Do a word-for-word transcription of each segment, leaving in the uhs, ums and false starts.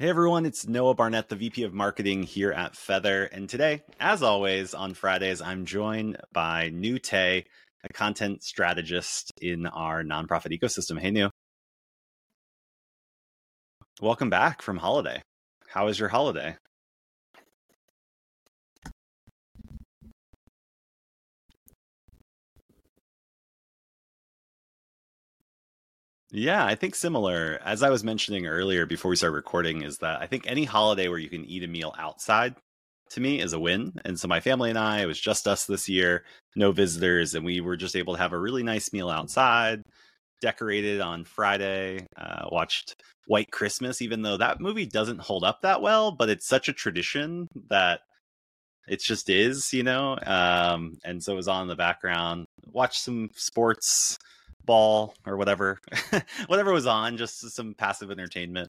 Hey everyone, it's Noah Barnett, the V P of Marketing here at Feathr. And today, as always, on Fridays, I'm joined by Nhu, a content strategist in our nonprofit ecosystem. Hey, Nhu. Welcome back from holiday. How was your holiday? Yeah, I think similar. As I was mentioning earlier before we started recording, is that I think any holiday where you can eat a meal outside to me is a win. And so my family and I, it was just us this year, no visitors, and we were just able to have a really nice meal outside, decorated on Friday, uh, watched White Christmas, even though that movie doesn't hold up that well, but it's such a tradition that it just is, you know? Um, and so it was on in the background, watched some sports, ball or whatever whatever was on, just some passive entertainment,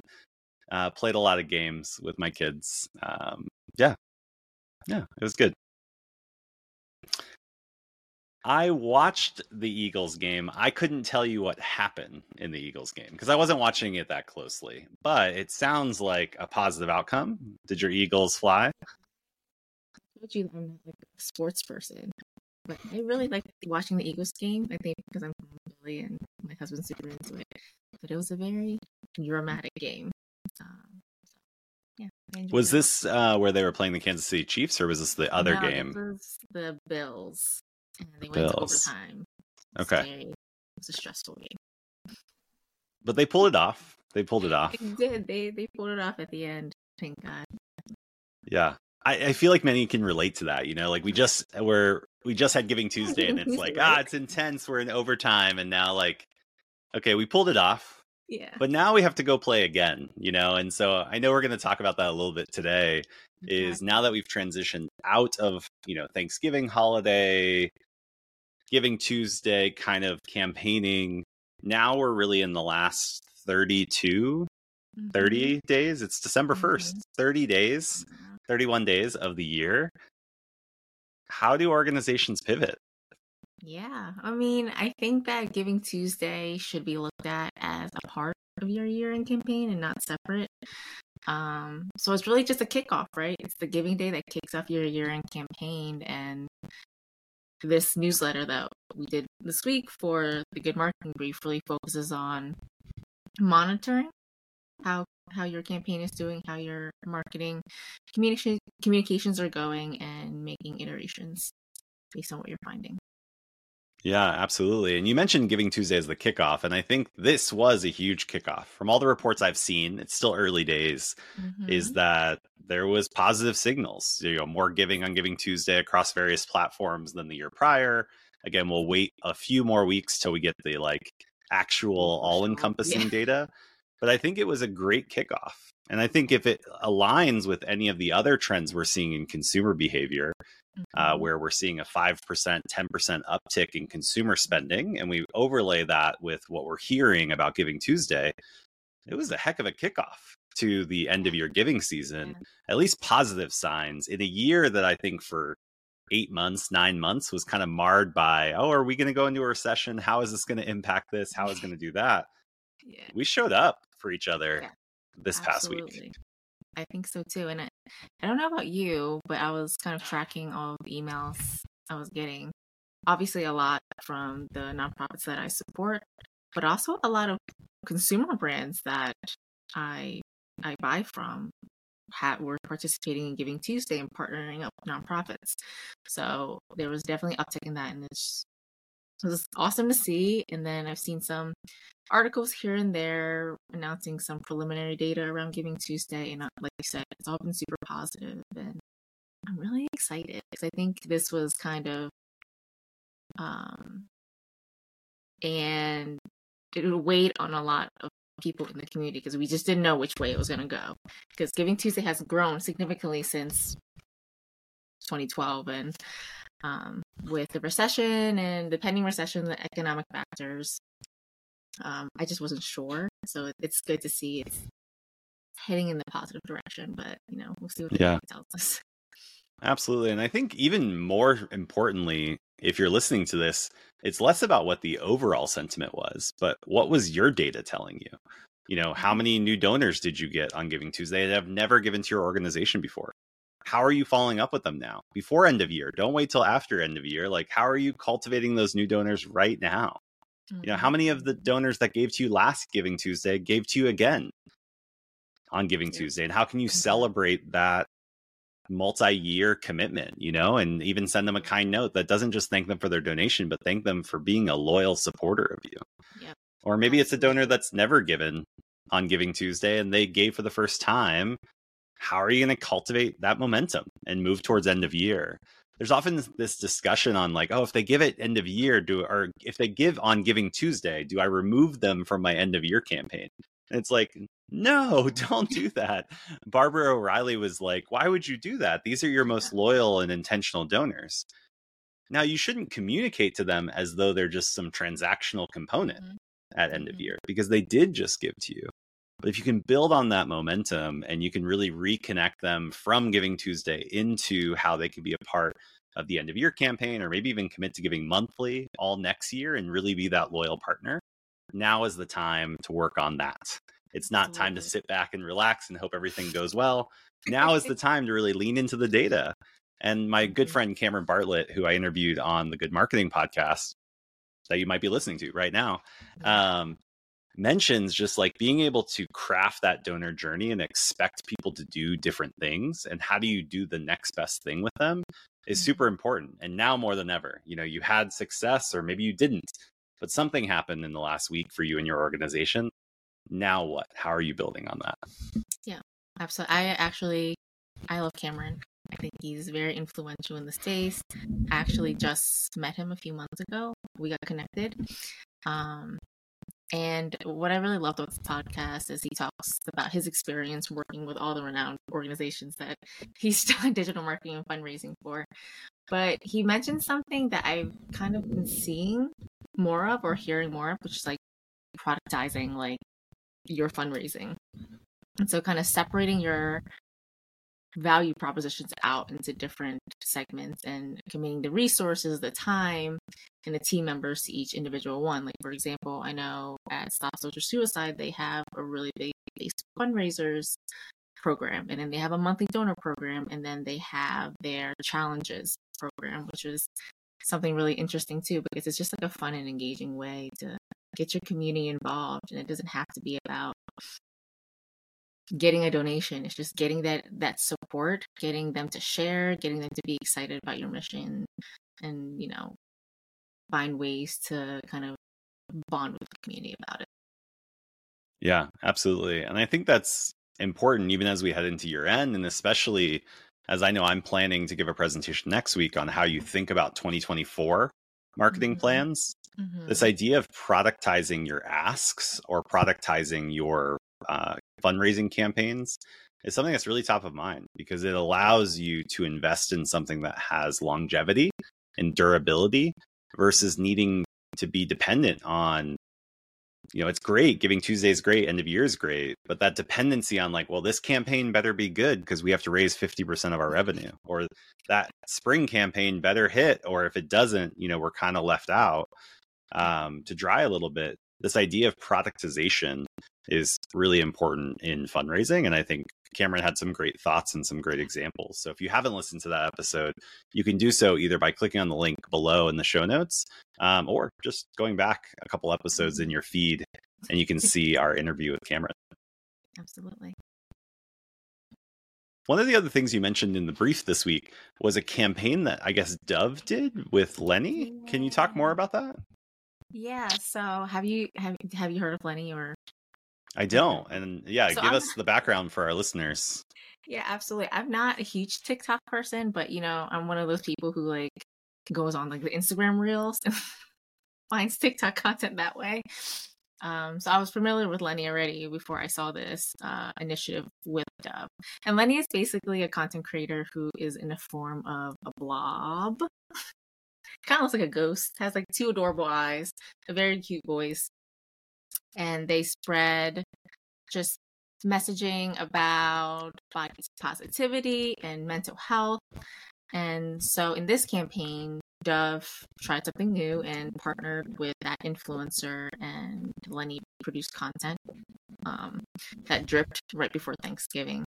uh played a lot of games with my kids. Um yeah yeah it was good. I watched the Eagles game. I couldn't tell you what happened in the Eagles game because I wasn't watching it that closely, but it sounds like a positive outcome. Did your Eagles fly? I told you I'm not like a sports person, but I really like watching the Eagles game, I think because I'm from Philly and my husband's super into it. But it was a very dramatic game. Um, so, yeah. Was that. This uh, where they were playing the Kansas City Chiefs, or was this the other no, game? It was the Bills. And they Bills. went to overtime. Okay. Scary. It was a stressful game. But they pulled it off. They pulled it off. They did. They, they pulled it off at the end. Thank God. Yeah. I, I feel like many can relate to that, you know, like we just were, we just had GivingTuesday and it's like, ah, it's intense. We're in overtime. And now like, okay, we pulled it off. Yeah. But now we have to go play again, you know? And so I know we're going to talk about that a little bit today. Okay. Is now that we've transitioned out of, you know, Thanksgiving holiday, GivingTuesday kind of campaigning. Now we're really in the last thirty-two, thirty mm-hmm. days. It's December first, mm-hmm. thirty days. thirty-one days of the year. How do organizations pivot? Yeah, I mean, I think that GivingTuesday should be looked at as a part of your year-end campaign and not separate. Um, so it's really just a kickoff, right? It's the Giving Day that kicks off your year-end campaign. And this newsletter that we did this week for the Good Marketing Brief really focuses on monitoring how how your campaign is doing, how your marketing communication communications are going, and making iterations based on what you're finding. Yeah, absolutely. And you mentioned GivingTuesday as the kickoff, and I think this was a huge kickoff. From all the reports I've seen, it's still early days, mm-hmm. is that there was positive signals, you know, more giving on GivingTuesday across various platforms than the year prior. Again, we'll wait a few more weeks till we get the like actual all-encompassing yeah. data. But I think it was a great kickoff. And I think if it aligns with any of the other trends we're seeing in consumer behavior, uh, where we're seeing a five percent, ten percent uptick in consumer spending, and we overlay that with what we're hearing about GivingTuesday, it was a heck of a kickoff to the end of your giving season, at least positive signs in a year that I think for eight months, nine months was kind of marred by, oh, are we going to go into a recession? How is this going to impact this? How is it going to do that? Yeah. We showed up for each other yeah, this absolutely. past week. I think so too. And I, I don't know about you, but I was kind of tracking all of the emails I was getting. Obviously a lot from the nonprofits that I support, but also a lot of consumer brands that I I buy from had, were participating in GivingTuesday and partnering up with nonprofits. So there was definitely uptick in that, and it's it was awesome to see. And then I've seen some articles here and there announcing some preliminary data around GivingTuesday. And like you said, it's all been super positive. And I'm really excited because I think this was kind of, um, and it weighed on a lot of people in the community because we just didn't know which way it was going to go. Because GivingTuesday has grown significantly since twenty twelve. And um, with the recession and the pending recession, the economic factors, Um, I just wasn't sure, so it's good to see it's heading in the positive direction. But you know, we'll see what yeah. it tells us. Absolutely, and I think even more importantly, if you're listening to this, it's less about what the overall sentiment was, but what was your data telling you? You know, how many new donors did you get on Giving Tuesday that have never given to your organization before? How are you following up with them now before end of year? Don't wait till after end of year. Like, how are you cultivating those new donors right now? Mm-hmm. You know, how many of the donors that gave to you last Giving Tuesday gave to you again on Giving Tuesday? And how can you mm-hmm. celebrate that multi-year commitment, you know, and even send them a kind note that doesn't just thank them for their donation, but thank them for being a loyal supporter of you. Yeah. Or maybe it's a donor that's never given on Giving Tuesday and they gave for the first time. How are you going to cultivate that momentum and move towards end of year? There's often this discussion on like, oh, if they give at end of year, do or if they give on Giving Tuesday, do I remove them from my end of year campaign? And it's like, no, don't do that. Barbara O'Reilly was like, why would you do that? These are your most loyal and intentional donors. Now, you shouldn't communicate to them as though they're just some transactional component mm-hmm. at end mm-hmm. of year, because they did just give to you. But if you can build on that momentum and you can really reconnect them from Giving Tuesday into how they could be a part of the end of year campaign, or maybe even commit to giving monthly all next year and really be that loyal partner, now is the time to work on that. It's not Absolutely. Time to sit back and relax and hope everything goes well. Now is the time to really lean into the data. And my good friend Cameron Bartlett, who I interviewed on the Good Marketing podcast that you might be listening to right now, um, mentions just like being able to craft that donor journey and expect people to do different things. And how do you do the next best thing with them is super important. And now more than ever, you know, you had success or maybe you didn't, but something happened in the last week for you and your organization. Now what? How are you building on that? Yeah, absolutely. I actually, I love Cameron. I think he's very influential in the space. I actually just met him a few months ago. We got connected. Um, and what I really loved about this podcast is he talks about his experience working with all the renowned organizations that he's done digital marketing and fundraising for. But he mentioned something that I've kind of been seeing more of or hearing more of, which is like productizing, like, your fundraising. And so kind of separating your value propositions out into different segments and committing the resources, the time, and the team members to each individual one. Like, for example, I know at Stop Soldier Suicide, they have a really big fundraisers program, and then they have a monthly donor program, and then they have their challenges program, which is something really interesting too, because it's just like a fun and engaging way to get your community involved. And it doesn't have to be about getting a donation. It's just getting that that support, getting them to share, getting them to be excited about your mission, and, you know, find ways to kind of bond with the community about it. Yeah, absolutely. And I think that's important even as we head into year end, and especially as I know I'm planning to give a presentation next week on how you think about twenty twenty-four marketing mm-hmm. plans. Mm-hmm. This idea of productizing your asks or productizing your uh, fundraising campaigns is something that's really top of mind, because it allows you to invest in something that has longevity and durability versus needing to be dependent on, you know, it's great. Giving Tuesday is great. End of year is great. But that dependency on like, well, this campaign better be good because we have to raise fifty percent of our revenue, or that spring campaign better hit. Or if it doesn't, you know, we're kind of left out. Um, to dry a little bit, this idea of productization is really important in fundraising. And I think Cameron had some great thoughts and some great examples. So if you haven't listened to that episode, you can do so either by clicking on the link below in the show notes, um, or just going back a couple episodes in your feed and you can see our interview with Cameron. Absolutely. One of the other things you mentioned in the brief this week was a campaign that I guess Dove did with Lenny. Can you talk more about that? Yeah. So have you, have, have you heard of Lenny or? I don't. And yeah, so give I'm, us the background for our listeners. Yeah, absolutely. I'm not a huge TikTok person, but you know, I'm one of those people who like goes on like the Instagram reels and finds TikTok content that way. Um, so I was familiar with Lenny already before I saw this uh, initiative with Dove. And Lenny is basically a content creator who is in the form of a blob. Kind of looks like a ghost, has like two adorable eyes, a very cute voice, and they spread just messaging about body positivity and mental health. And so in this campaign, Dove tried something new and partnered with that influencer, and Lenny produced content um, that dripped right before Thanksgiving.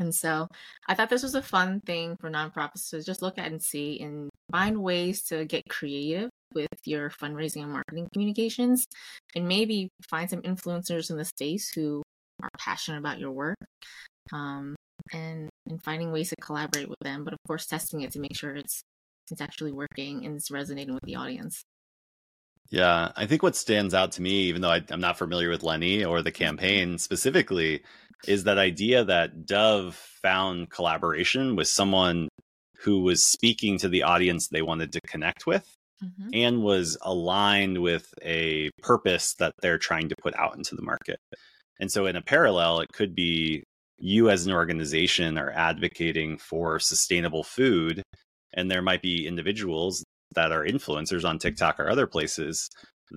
And so I thought this was a fun thing for nonprofits to just look at and see and find ways to get creative with your fundraising and marketing communications, and maybe find some influencers in the space who are passionate about your work, um, and, and finding ways to collaborate with them, but of course testing it to make sure it's it's actually working and it's resonating with the audience. Yeah, I think what stands out to me, even though I, I'm not familiar with Lenny or the campaign specifically, is that idea that Dove found collaboration with someone who was speaking to the audience they wanted to connect with, mm-hmm. and was aligned with a purpose that they're trying to put out into the market. And so in a parallel, it could be you as an organization are advocating for sustainable food, and there might be individuals that are influencers on TikTok or other places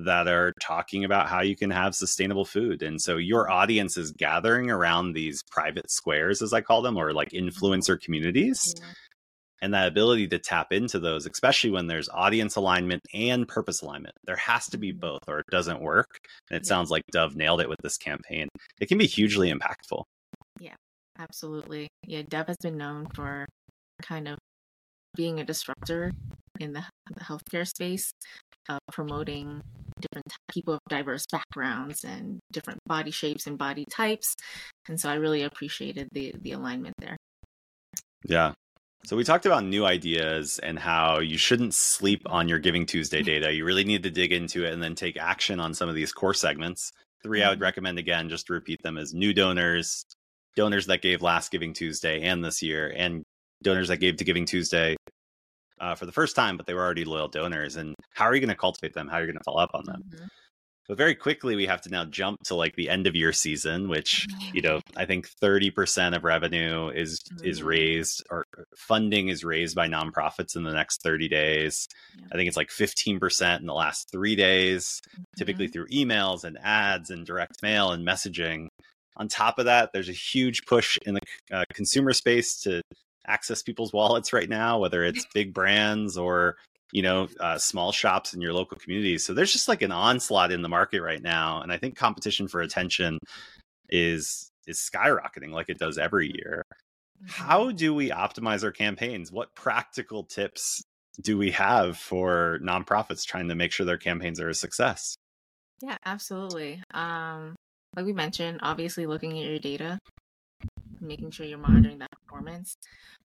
that are talking about how you can have sustainable food. And so your audience is gathering around these private squares, as I call them, or like influencer communities. Yeah. And that ability to tap into those, especially when there's audience alignment and purpose alignment, there has to be both or it doesn't work. And it yeah. sounds like Dove nailed it with this campaign. It can be hugely impactful. Yeah, absolutely. Yeah, Dove has been known for kind of being a disruptor in the, the healthcare space, uh, promoting different people of diverse backgrounds and different body shapes and body types. And so I really appreciated the the alignment there. Yeah. So we talked about new ideas and how you shouldn't sleep on your GivingTuesday data. You really need to dig into it and then take action on some of these core segments. Three I would recommend, again, just to repeat them, is new donors, donors that gave last GivingTuesday and this year, and donors that gave to GivingTuesday uh, for the first time, but they were already loyal donors. And how are you going to cultivate them? How are you going to follow up on them? Mm-hmm. But very quickly, we have to now jump to like the end of year season, which, you know, I think thirty percent of revenue is mm-hmm. is raised, or funding is raised by nonprofits in the next thirty days. Yeah. I think it's like fifteen percent in the last three days, mm-hmm. typically through emails and ads and direct mail and messaging. On top of that, there's a huge push in the uh, consumer space to access people's wallets right now, whether it's big brands or, you know, uh, small shops in your local community. So there's just like an onslaught in the market right now. And I think competition for attention is is skyrocketing like it does every year. How do we optimize our campaigns? What practical tips do we have for nonprofits trying to make sure their campaigns are a success? Yeah, absolutely. Um, like we mentioned, obviously looking at your data, making sure you're monitoring that performance.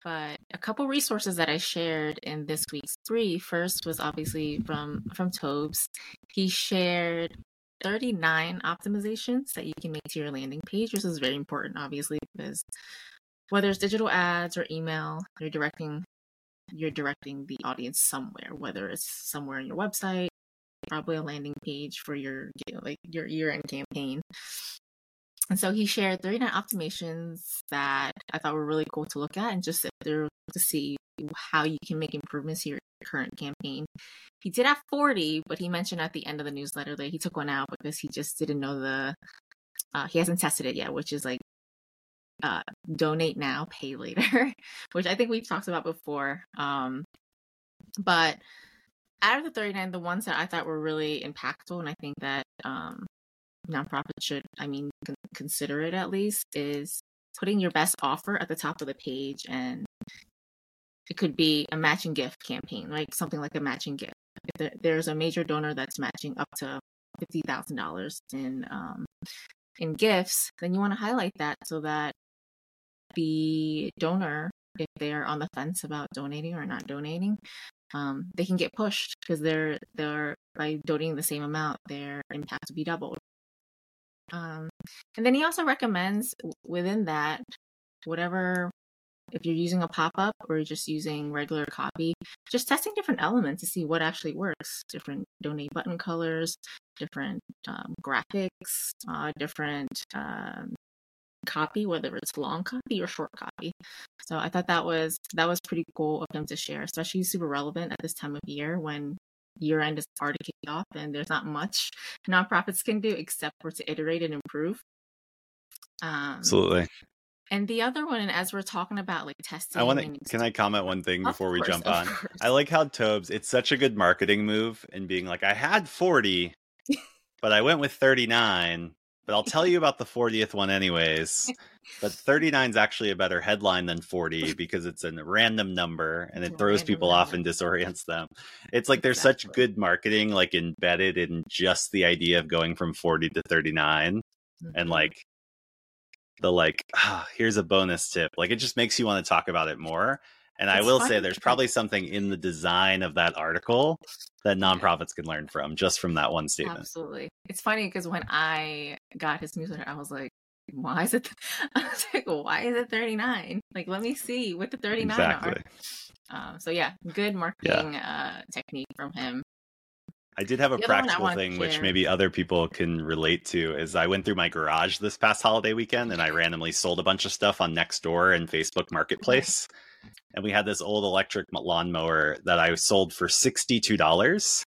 But a couple resources that I shared in this week's three, first was obviously from, from Tobes. He shared thirty-nine optimizations that you can make to your landing page, which is very important, obviously, because whether it's digital ads or email, you're directing you're directing the audience somewhere, whether it's somewhere on your website, probably a landing page for your, you know, like your year-end campaign. And so he shared thirty-nine optimizations that I thought were really cool to look at and just sit there to see how you can make improvements to your current campaign. He did have forty, but he mentioned at the end of the newsletter that he took one out because he just didn't know the, uh, he hasn't tested it yet, which is like uh, donate now, pay later, which I think we've talked about before. Um, but out of the thirty-nine, the ones that I thought were really impactful, and I think that um, nonprofits should, I mean, con- consider it at least, is putting your best offer at the top of the page. And it could be a matching gift campaign, right? Something like a matching gift. If there, there's a major donor that's matching up to fifty thousand dollars in um, in gifts, then you want to highlight that so that the donor, if they are on the fence about donating or not donating, um, they can get pushed, because they're they're by donating the same amount, their impact will be doubled. Um, and then he also recommends within that, whatever, if you're using a pop-up or you're just using regular copy, just testing different elements to see what actually works. Different donate button colors, different um, graphics, uh, different um, copy, whether it's long copy or short copy. So I thought that was that was pretty cool of him to share, especially super relevant at this time of year when year end is already kicked off and there's not much nonprofits can do except for to iterate and improve. Um, Absolutely. And the other one, and as we're talking about like testing, I want to, can I comment one thing before we jump on? I like how Tobes, it's such a good marketing move and being like, I had forty, but I went with thirty-nine, but I'll tell you about the fortieth one anyways. But thirty-nine is actually a better headline than forty because it's a random number and it throws people off and disorients them. It's like there's exactly. such good marketing, like embedded in just the idea of going from forty to thirty-nine. Mm-hmm. And like the like, ah, here's a bonus tip. Like it just makes you want to talk about it more. And it's I will funny. say there's probably something in the design of that article that nonprofits can learn from just from that one statement. Absolutely. It's funny because when I got his newsletter, I was like, why is it? Th- I was like, why is it thirty-nine? Like, let me see what the thirty-nine exactly. are. Um, so yeah, good marketing yeah. uh, technique from him. I did have a practical thing, which maybe other people can relate to, is I went through my garage this past holiday weekend and I randomly sold a bunch of stuff on Nextdoor and Facebook Marketplace. And we had this old electric lawnmower that I sold for sixty-two dollars.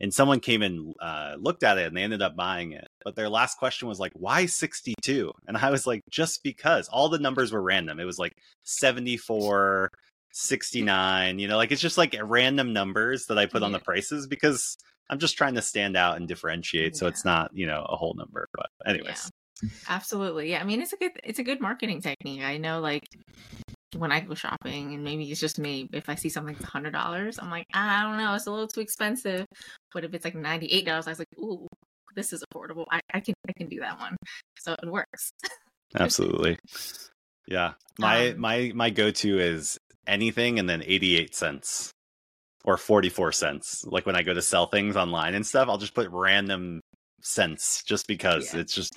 And someone came and uh, looked at it and they ended up buying it. But their last question was like, why sixty-two? And I was like, just because. All the numbers were random. It was like seventy-four, sixty-nine, you know, like it's just like random numbers that I put yeah. on the prices because I'm just trying to stand out and differentiate. Yeah. So it's not, you know, a whole number. But anyways. Yeah. Absolutely. Yeah. I mean, it's a good, it's a good marketing technique. I know like when I go shopping, and maybe it's just me, if I see something that's one hundred dollars, I'm like, I don't know, it's a little too expensive. But if it's like ninety-eight dollars, I was like, ooh, this is affordable. I, I can I can do that one. So it works. Absolutely. Yeah. My, um, my, my go-to is anything and then eighty-eight cents or forty-four cents. Like when I go to sell things online and stuff, I'll just put random cents just because yeah. it's just...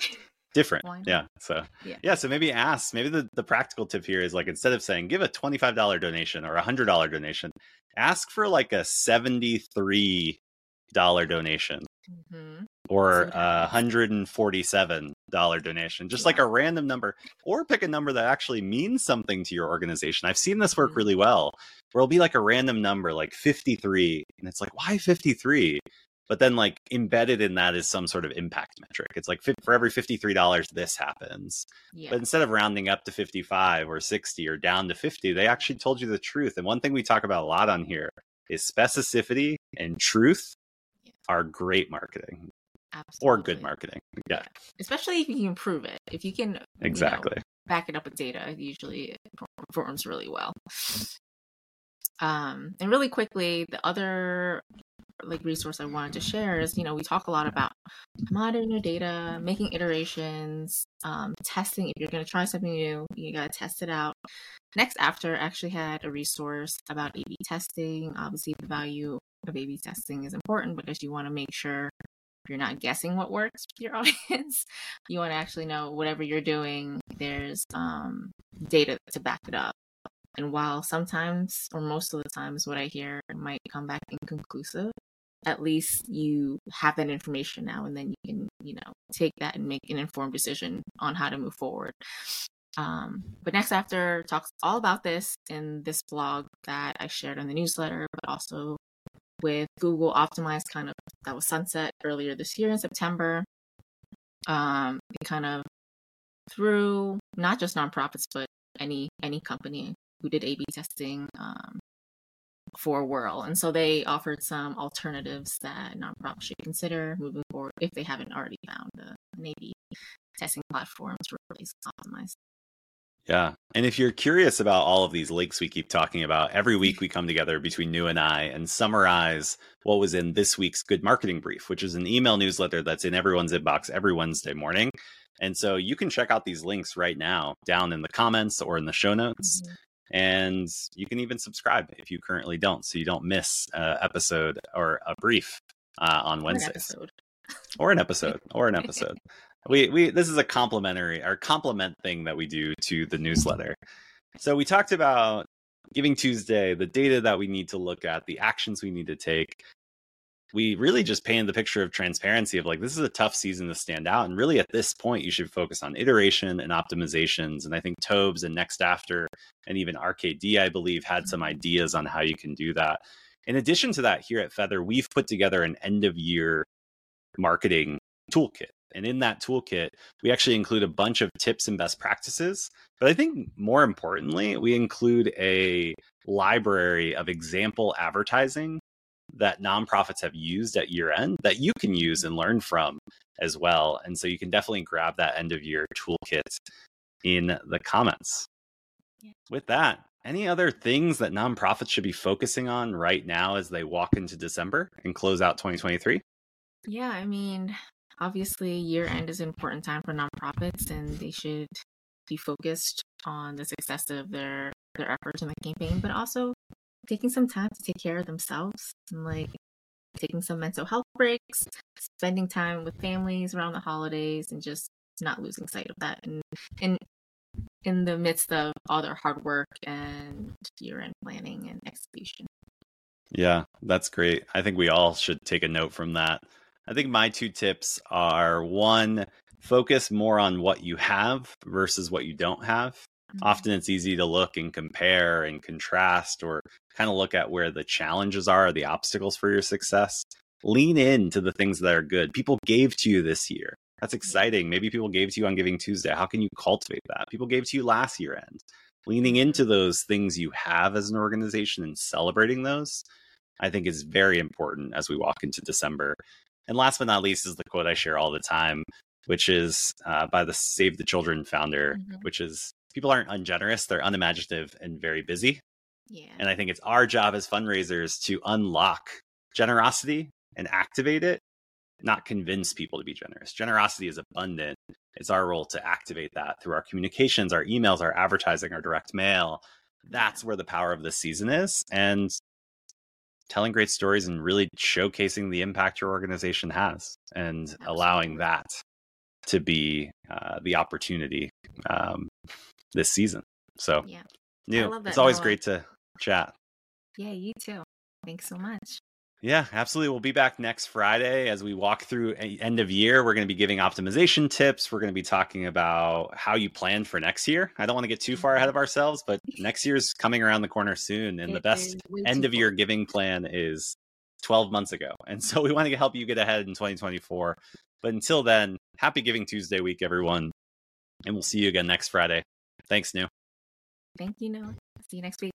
different. Yeah. So, yeah. yeah. So maybe ask, maybe the, the practical tip here is like, instead of saying, give a twenty-five dollars donation or a hundred dollar donation, ask for like a seventy-three dollars donation mm-hmm. or a one hundred forty-seven dollars donation, just yeah. like a random number, or pick a number that actually means something to your organization. I've seen this work mm-hmm. really well, where it'll be like a random number, like fifty-three. And it's like, why fifty-three? But then like embedded in that is some sort of impact metric. It's like for every fifty-three dollars, this happens. Yeah. But instead of rounding up to fifty-five or sixty or down to fifty, they actually told you the truth. And one thing we talk about a lot on here is specificity and truth yeah. are great marketing. Absolutely. Or good marketing. Yeah. yeah. Especially if you can prove it. If you can exactly you know, back it up with data, it usually performs really well. Um, and really quickly, the other like resource I wanted to share is, you know, we talk a lot about monitoring your data, making iterations, um, testing. If you're going to try something new, you got to test it out. NextAfter actually had a resource about A B testing. Obviously, the value of A B testing is important because you want to make sure you're not guessing what works for your audience. You want to actually know whatever you're doing, there's um, data to back it up. And while sometimes, or most of the times, what I hear might come back inconclusive, at least you have that information now, and then you can, you know, take that and make an informed decision on how to move forward. Um, but NextAfter talks all about this in this blog that I shared on the newsletter, but also with Google Optimize, kind of that was sunset earlier this year in September. Um, it kind of threw not just nonprofits, but any any company who did A B testing um, for a whirl. And so they offered some alternatives that nonprofits should consider moving forward if they haven't already found a, an A B testing platform to replace Optimize. Yeah. And if you're curious about all of these links we keep talking about, every week we come together between Nhu and I and summarize what was in this week's Good Marketing Brief, which is an email newsletter that's in everyone's inbox every Wednesday morning. And so you can check out these links right now down in the comments or in the show notes. Mm-hmm. And you can even subscribe if you currently don't, so you don't miss an episode or a brief uh, on Wednesdays. Or an episode. Or an episode. we we This is a complimentary or compliment thing that we do to the newsletter. So we talked about GivingTuesday, the data that we need to look at, the actions we need to take. We really just painted the picture of transparency of like, this is a tough season to stand out. And really at this point, you should focus on iteration and optimizations. And I think Tobes and NextAfter and even R K D, I believe, had some ideas on how you can do that. In addition to that, here at Feathr, we've put together an end of year marketing toolkit. And in that toolkit, we actually include a bunch of tips and best practices. But I think more importantly, we include a library of example advertising that nonprofits have used at year end that you can use and learn from as well. And so you can definitely grab that end of year toolkit in the comments. Yeah. With that, any other things that nonprofits should be focusing on right now as they walk into December and close out twenty twenty-three? Yeah, I mean, obviously year end is an important time for nonprofits, and they should be focused on the success of their, their efforts in the campaign, but also taking some time to take care of themselves and like taking some mental health breaks, spending time with families around the holidays, and just not losing sight of that. And, and in the midst of all their hard work and year-end planning and execution. Yeah, that's great. I think we all should take a note from that. I think my two tips are, one, focus more on what you have versus what you don't have. Mm-hmm. Often it's easy to look and compare and contrast, or kind of look at where the challenges are, the obstacles for your success. Lean into the things that are good. People gave to you this year. That's exciting. Maybe people gave to you on Giving Tuesday. How can you cultivate that? People gave to you last year end. Leaning into those things you have as an organization and celebrating those, I think, is very important as we walk into December. And last but not least is the quote I share all the time, which is uh, by the Save the Children founder, mm-hmm. which is, people aren't ungenerous, they're unimaginative and very busy. Yeah. And I think it's our job as fundraisers to unlock generosity and activate it, not convince people to be generous. Generosity is abundant. It's our role to activate that through our communications, our emails, our advertising, our direct mail. That's where the power of this season is. And telling great stories and really showcasing the impact your organization has, and Absolutely. Allowing that to be uh, the opportunity um, this season. So yeah, Nhu, I love that. It's always no, great to chat. Yeah, you too. Thanks so much. Yeah, absolutely. We'll be back next Friday as we walk through end of year. We're going to be giving optimization tips. We're going to be talking about how you plan for next year. I don't want to get too far ahead of ourselves, but next year's coming around the corner soon. And it the best end of year giving plan is twelve months ago. And so we want to help you get ahead in twenty twenty-four. But until then, happy Giving Tuesday week, everyone. And we'll see you again next Friday. Thanks, Nhu. Thank you, Nhu. See you next week.